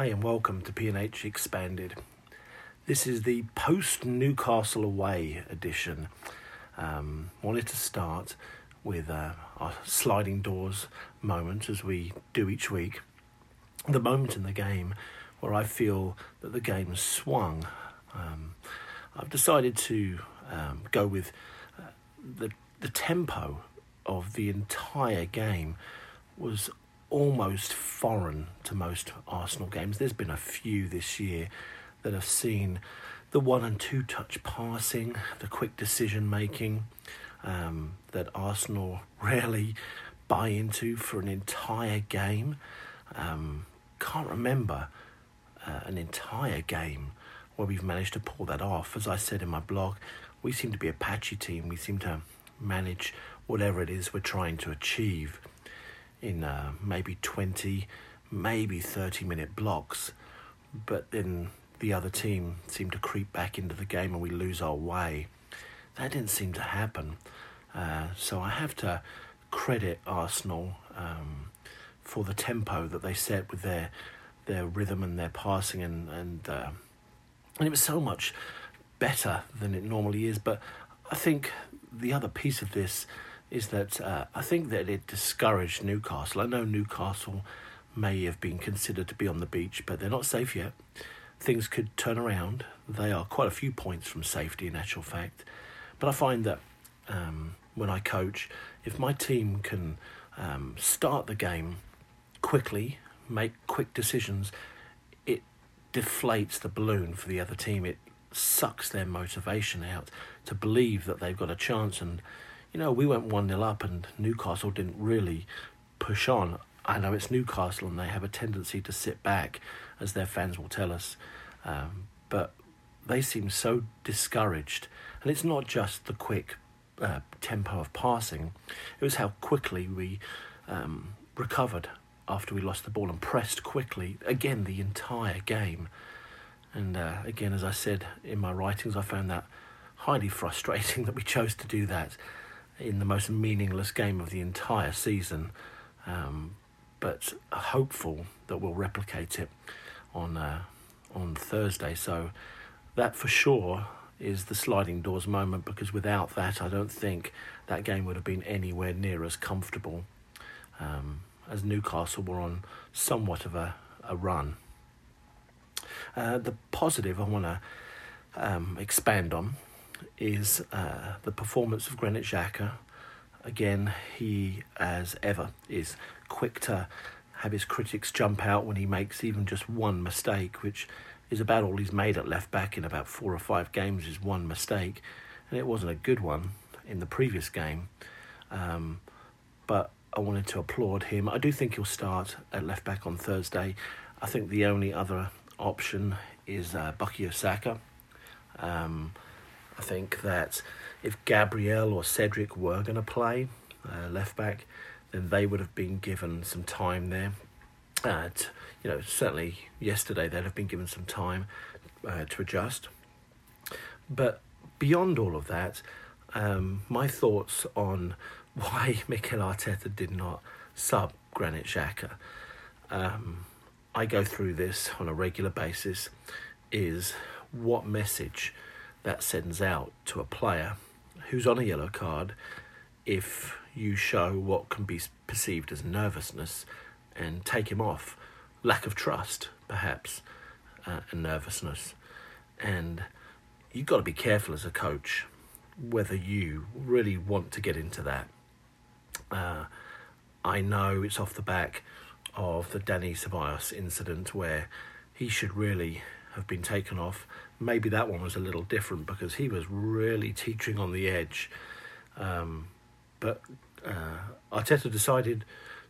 Hi and welcome to PNH Expanded. This is the post-Newcastle away edition. Wanted to start with our sliding doors moment, as we do each week. The moment in the game where I feel that the game swung. I've decided to go with the tempo of the entire game was almost foreign to most Arsenal games. There's been a few this year that have seen the 1 and 2 touch passing, the quick decision making that Arsenal rarely buy into for an entire game. Can't remember an entire game where we've managed to pull that off. As I said in my blog, we seem to be a patchy team. We seem to manage whatever it is we're trying to achieve in maybe 20, maybe 30-minute blocks. But then the other team seemed to creep back into the game and we lose our way. That didn't seem to happen. So I have to credit Arsenal for the tempo that they set with their rhythm and their passing. And it was so much better than it normally is. But I think the other piece of this is that I think that it discouraged Newcastle. I know Newcastle may have been considered to be on the beach, but they're not safe yet. Things could turn around. They are quite a few points from safety in actual fact. But I find that when I coach, if my team can start the game quickly, make quick decisions, it deflates the balloon for the other team. It sucks their motivation out to believe that they've got a chance. And you know, we went 1-0 up and Newcastle didn't really push on. I know it's Newcastle and they have a tendency to sit back, as their fans will tell us. But they seem so discouraged. And it's not just the quick tempo of passing. It was how quickly we recovered after we lost the ball and pressed quickly, again, the entire game. And again, as I said in my writings, I found that highly frustrating that we chose to do that in the most meaningless game of the entire season, but hopeful that we'll replicate it on Thursday. So that for sure is the sliding doors moment, because without that, I don't think that game would have been anywhere near as comfortable, as Newcastle were on somewhat of a run. The positive I want to expand on is the performance of Granit Xhaka. Again, he, as ever, is quick to have his critics jump out when he makes even just one mistake, which is about all he's made at left-back in about 4 or 5 games, is one mistake. And it wasn't a good one in the previous game. But I wanted to applaud him. I do think he'll start at left-back on Thursday. I think the only other option is Bukayo Saka. I think that if Gabriel or Cedric were going to play left-back, then they would have been given some time there. Certainly yesterday they'd have been given some time to adjust. But beyond all of that, my thoughts on why Mikel Arteta did not sub Granit Xhaka. I go through this on a regular basis, is what message that sends out to a player who's on a yellow card if you show what can be perceived as nervousness and take him off. Lack of trust, perhaps, and nervousness. And you've got to be careful as a coach whether you really want to get into that. I know it's off the back of the Dani Ceballos incident where he should really have been taken off. Maybe that one was a little different because he was really teetering on the edge. But Arteta decided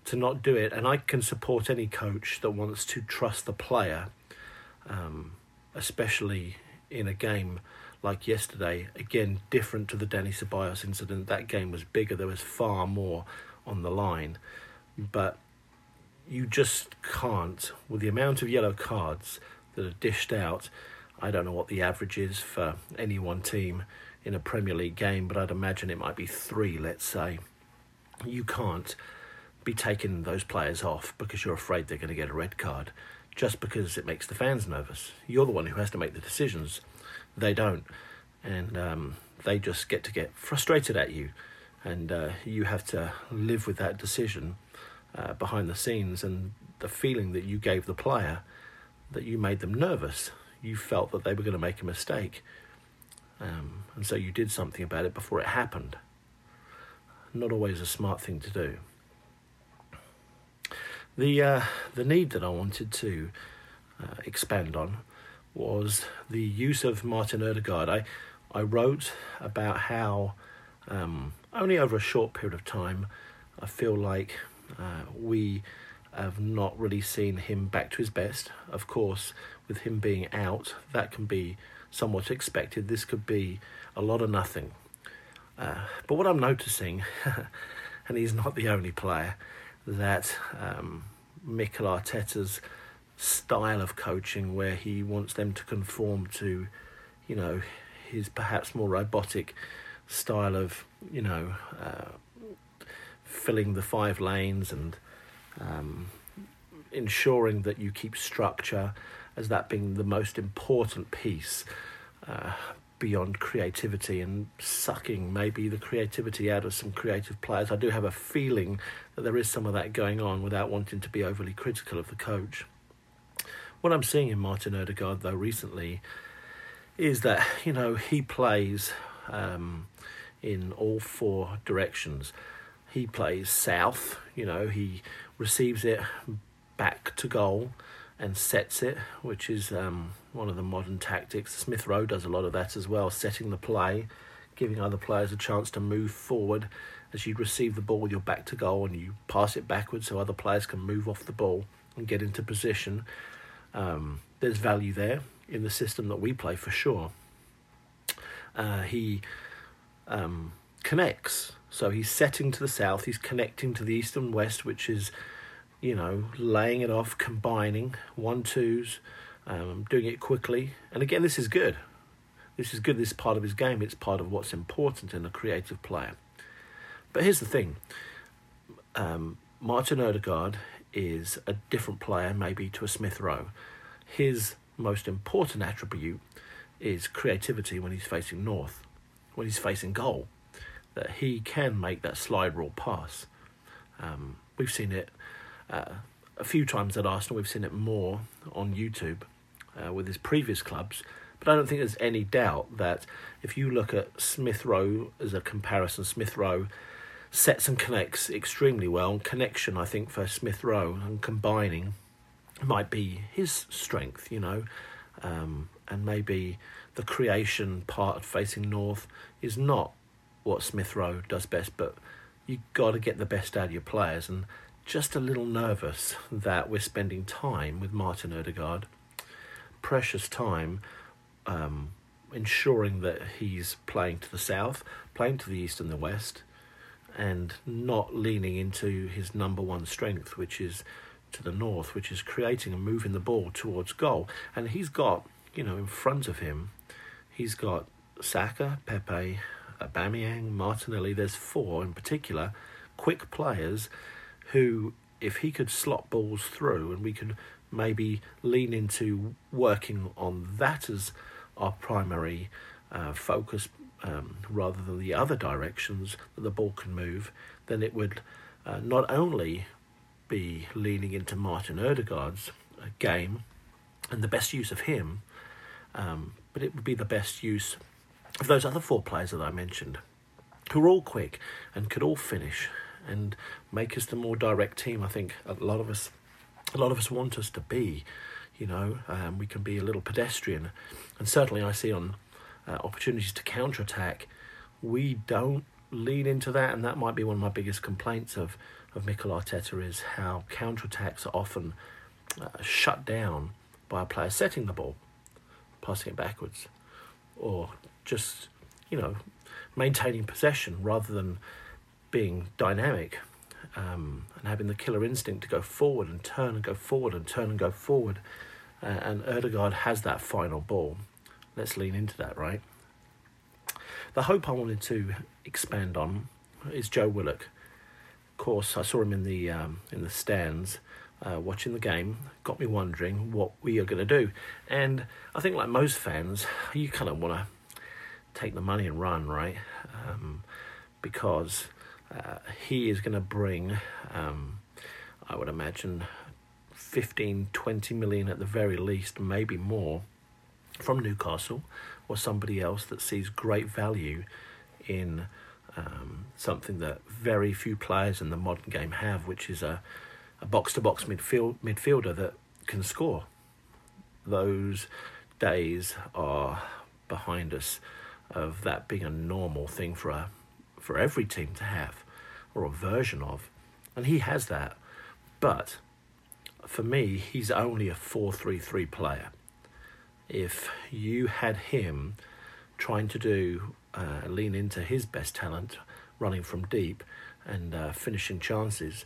to not do it, and I can support any coach that wants to trust the player, especially in a game like yesterday. Again, different to the Dani Ceballos incident. That game was bigger. There was far more on the line. But you just can't, with the amount of yellow cards that are dished out. I don't know what the average is for any one team in a Premier League game, but I'd imagine it might be 3, let's say. You can't be taking those players off because you're afraid they're going to get a red card. just because it makes the fans nervous. You're the one who has to make the decisions. They don't. And they just get frustrated at you. And you have to live with that decision behind the scenes, and the feeling that you gave the player, that you made them nervous. You felt that they were going to make a mistake. And so you did something about it before it happened. Not always a smart thing to do. The need that I wanted to expand on was the use of Martin Ødegaard. I wrote about how only over a short period of time I feel like we have not really seen him back to his best. Of course, with him being out, that can be somewhat expected. This could be a lot of nothing. But what I'm noticing, and he's not the only player, that Mikel Arteta's style of coaching, where he wants them to conform to, you know, his perhaps more robotic style of, you know, filling the five lanes and ensuring that you keep structure as that being the most important piece beyond creativity, and sucking maybe the creativity out of some creative players. I do have a feeling that there is some of that going on without wanting to be overly critical of the coach. What I'm seeing in Martin Ødegaard, though, recently is that, you know, he plays in all four directions. He plays south, you know, he receives it back to goal and sets it, which is one of the modern tactics. Smith Rowe does a lot of that as well, setting the play, giving other players a chance to move forward. As you receive the ball, you're back to goal and you pass it backwards so other players can move off the ball and get into position. There's value there in the system that we play, for sure. He connects. So he's setting to the south, he's connecting to the east and west, which is, you know, laying it off, combining 1-2s, doing it quickly. And again, this is good. This is part of his game. It's part of what's important in a creative player. But here's the thing. Martin Ødegaard is a different player maybe to a Smith Rowe. His most important attribute is creativity when he's facing north, when he's facing goal, that he can make that slide rule pass. We've seen it a few times at Arsenal. We've seen it more on YouTube with his previous clubs. But I don't think there's any doubt that if you look at Smith Rowe as a comparison, Smith Rowe sets and connects extremely well. And connection, I think, for Smith Rowe and combining might be his strength, you know. And maybe the creation part of facing north is not what Smith Rowe does best, but you got to get the best out of your players. And just a little nervous that we're spending time with Martin Ødegaard, precious time, ensuring that he's playing to the south, playing to the east and the west, and not leaning into his number one strength, which is to the north, which is creating and moving the ball towards goal. And he's got, you know, in front of him, he's got Saka, Pepe, Aubameyang, Martinelli. There's four in particular, quick players who, if he could slot balls through and we could maybe lean into working on that as our primary focus rather than the other directions that the ball can move, then it would not only be leaning into Martin Ødegaard's game and the best use of him, but it would be the best use of those other four players that I mentioned, who are all quick and could all finish and make us the more direct team I think a lot of us want us to be. You know, we can be a little pedestrian, and certainly I see on opportunities to counter-attack, we don't lean into that. And that might be one of my biggest complaints of Mikel Arteta, is how counter-attacks are often shut down by a player setting the ball, passing it backwards, or just, you know, maintaining possession rather than being dynamic and having the killer instinct to go forward and turn and go forward and turn and go forward. And Ødegaard has that final ball. Let's lean into that, right? The hope I wanted to expand on is Joe Willock. Of course, I saw him in the stands watching the game got me wondering what we are going to do. And I think, like most fans, you kind of want to take the money and run, right? Because he is going to bring, I would imagine, 15, 20 million at the very least, maybe more, from Newcastle or somebody else that sees great value in something that very few players in the modern game have, which is a box-to-box midfielder that can score. Those days are behind us of that being a normal thing for every team to have, or a version of, and he has that. But for me, he's only a 4-3-3 player. If you had him trying to do lean into his best talent, running from deep and finishing chances,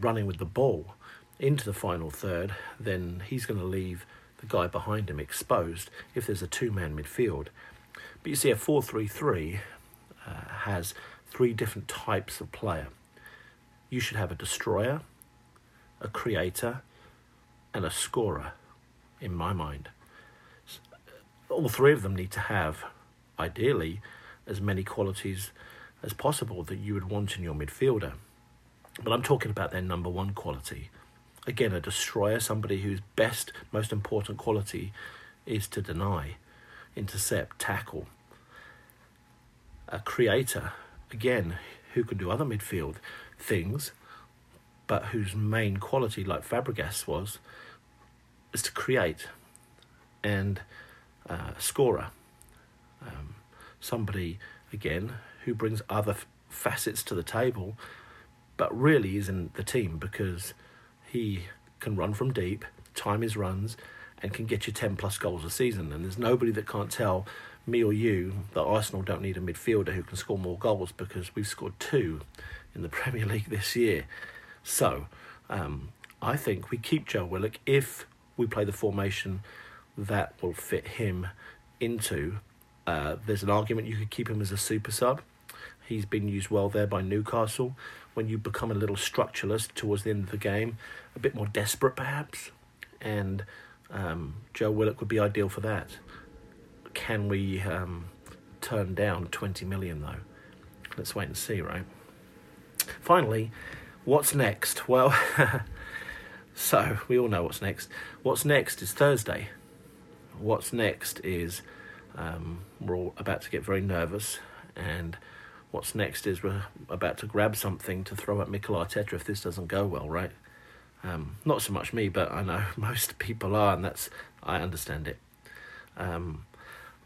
running with the ball into the final third, then he's going to leave the guy behind him exposed if there's a two-man midfield. But you see, a 4-3-3 has three different types of player. You should have a destroyer, a creator, and a scorer, in my mind. All three of them need to have, ideally, as many qualities as possible that you would want in your midfielder. But I'm talking about their number one quality. Again, a destroyer, somebody whose best, most important quality is to deny, intercept, tackle. A creator, again, who can do other midfield things, but whose main quality, like Fabregas was, is to create. And scorer, somebody, again, who brings other facets to the table, but really is in the team because he can run from deep, time his runs, and can get you 10 plus goals a season. And there's nobody that can't tell me or you that Arsenal don't need a midfielder who can score more goals, because we've scored 2 in the Premier League this year. So I think we keep Joe Willock if we play the formation that will fit him into. There's an argument you could keep him as a super sub. He's been used well there by Newcastle. When you become a little structureless towards the end of the game, a bit more desperate perhaps, and Joe Willock would be ideal for that. Can we turn down 20 million though? Let's wait and see, right? Finally, what's next? Well, so we all know what's next. What's next is Thursday. What's next is we're all about to get very nervous, and what's next is we're about to grab something to throw at Mikel Arteta if this doesn't go well, right? Not so much me, but I know most people are, and I understand it.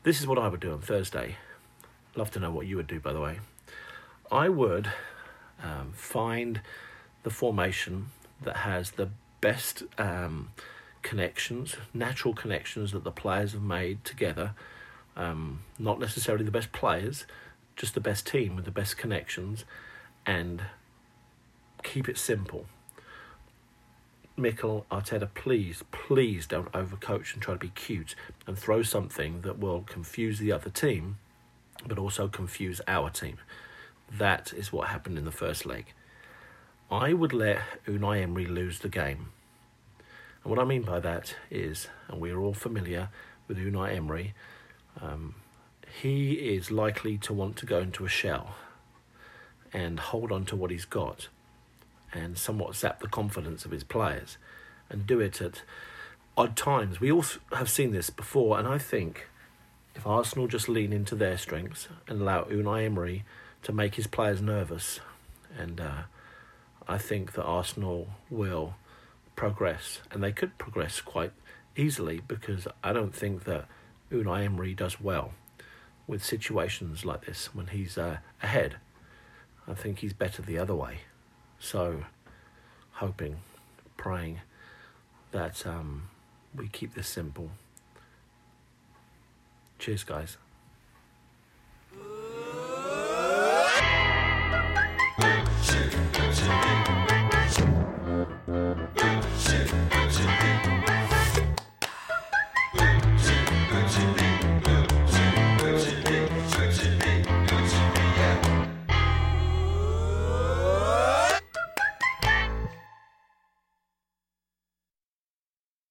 This is what I would do on Thursday. Love to know what you would do, by the way. I would find the formation that has the best connections, natural connections that the players have made together. Not necessarily the best players, just the best team with the best connections, and keep it simple. Mikel Arteta, please don't overcoach and try to be cute and throw something that will confuse the other team, but also confuse our team. That is what happened in the first leg. I would let Unai Emery lose the game. And what I mean by that is, and we are all familiar with Unai Emery, he is likely to want to go into a shell and hold on to what he's got and somewhat sap the confidence of his players and do it at odd times. We all have seen this before, and I think if Arsenal just lean into their strengths and allow Unai Emery to make his players nervous, and I think that Arsenal will progress, and they could progress quite easily, because I don't think that Unai Emery does well with situations like this when he's ahead. I think he's better the other way. So hoping, praying that we keep this simple. Cheers, guys.